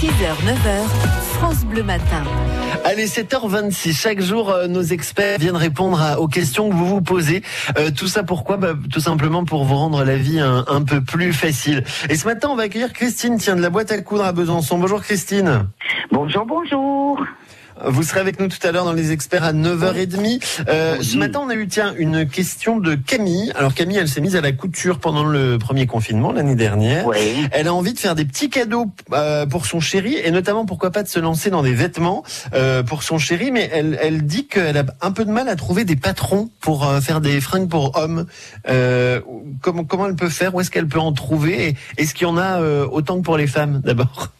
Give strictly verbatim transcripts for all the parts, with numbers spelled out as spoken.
six heures neuf heures, France Bleu Matin. Allez, sept heures vingt-six, chaque jour, euh, nos experts viennent répondre à, aux questions que vous vous posez. Euh, tout ça pourquoi? Bah, tout simplement pour vous rendre la vie un, un peu plus facile. Et ce matin, on va accueillir Christine, tiens, de la boîte à coudre à Besançon. Bonjour Christine. Bonjour, bonjour. Vous serez avec nous tout à l'heure dans les experts à neuf heures trente. Euh, ce matin, on a eu tiens une question de Camille. Alors Camille, elle s'est mise à la couture pendant le premier confinement l'année dernière. Oui. Elle a envie de faire des petits cadeaux euh, pour son chéri et notamment, pourquoi pas, de se lancer dans des vêtements euh, pour son chéri. Mais elle, elle dit qu'elle a un peu de mal à trouver des patrons pour euh, faire des fringues pour hommes. Euh, comment, comment elle peut faire? Où est-ce qu'elle peut en trouver? Et est-ce qu'il y en a euh, autant que pour les femmes d'abord?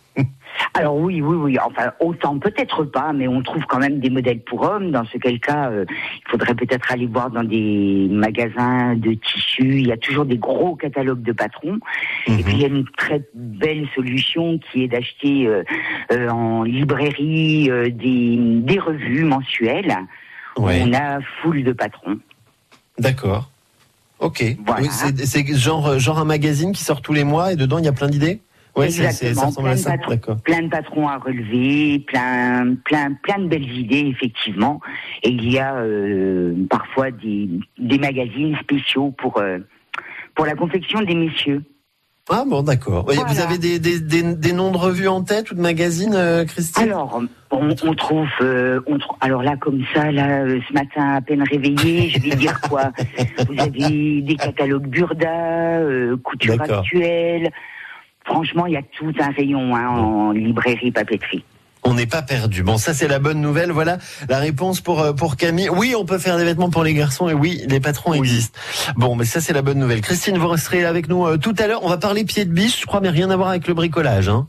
Alors oui, oui, oui, enfin autant peut-être pas, mais on trouve quand même des modèles pour hommes. Dans ce quel cas, euh, il faudrait peut-être aller voir dans des magasins de tissus. Il y a toujours des gros catalogues de patrons. Mmh. Et puis il y a une très belle solution qui est d'acheter euh, euh, en librairie euh, des, des revues mensuelles. Ouais. On a foule de patrons. D'accord. Ok. Voilà. Oui, c'est c'est genre, genre un magazine qui sort tous les mois et dedans il y a plein d'idées. Ouais, exactement, c'est, c'est, ça plein, de patrons, plein de patrons à relever, plein, plein, plein de belles idées, effectivement. Et il y a euh, parfois des, des magazines spéciaux pour, euh, pour la confection des messieurs. Ah bon, d'accord. Voilà. Vous avez des, des, des, des noms de revues en tête ou de magazines, euh, Christine? Alors, on, on trouve... Euh, on tr- alors là, comme ça, là, euh, ce matin, à peine réveillé, je vais dire quoi? Vous avez des catalogues Burda, euh, couture d'accord. actuelle... Franchement, il y a tout un rayon hein, en librairie papeterie. On n'est pas perdu. Bon, ça, c'est la bonne nouvelle. Voilà la réponse pour, pour Camille. Oui, on peut faire des vêtements pour les garçons et oui, les patrons oui. existent. Bon, mais ça, c'est la bonne nouvelle. Christine, vous resterez avec nous euh, tout à l'heure. On va parler pieds de biche, je crois, mais rien à voir avec le bricolage. Hein.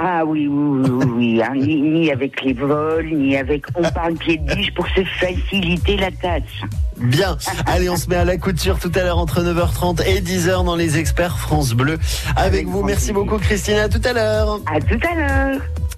Ah oui, oui, oui, oui hein, ni, ni avec les vols, ni avec... On parle pieds de biche pour se faciliter la tâche. Bien, allez, on se met à la couture tout à l'heure entre neuf heures trente et dix heures dans les experts France Bleu. Avec, avec vous, merci beaucoup Christine, à tout à l'heure. À tout à l'heure.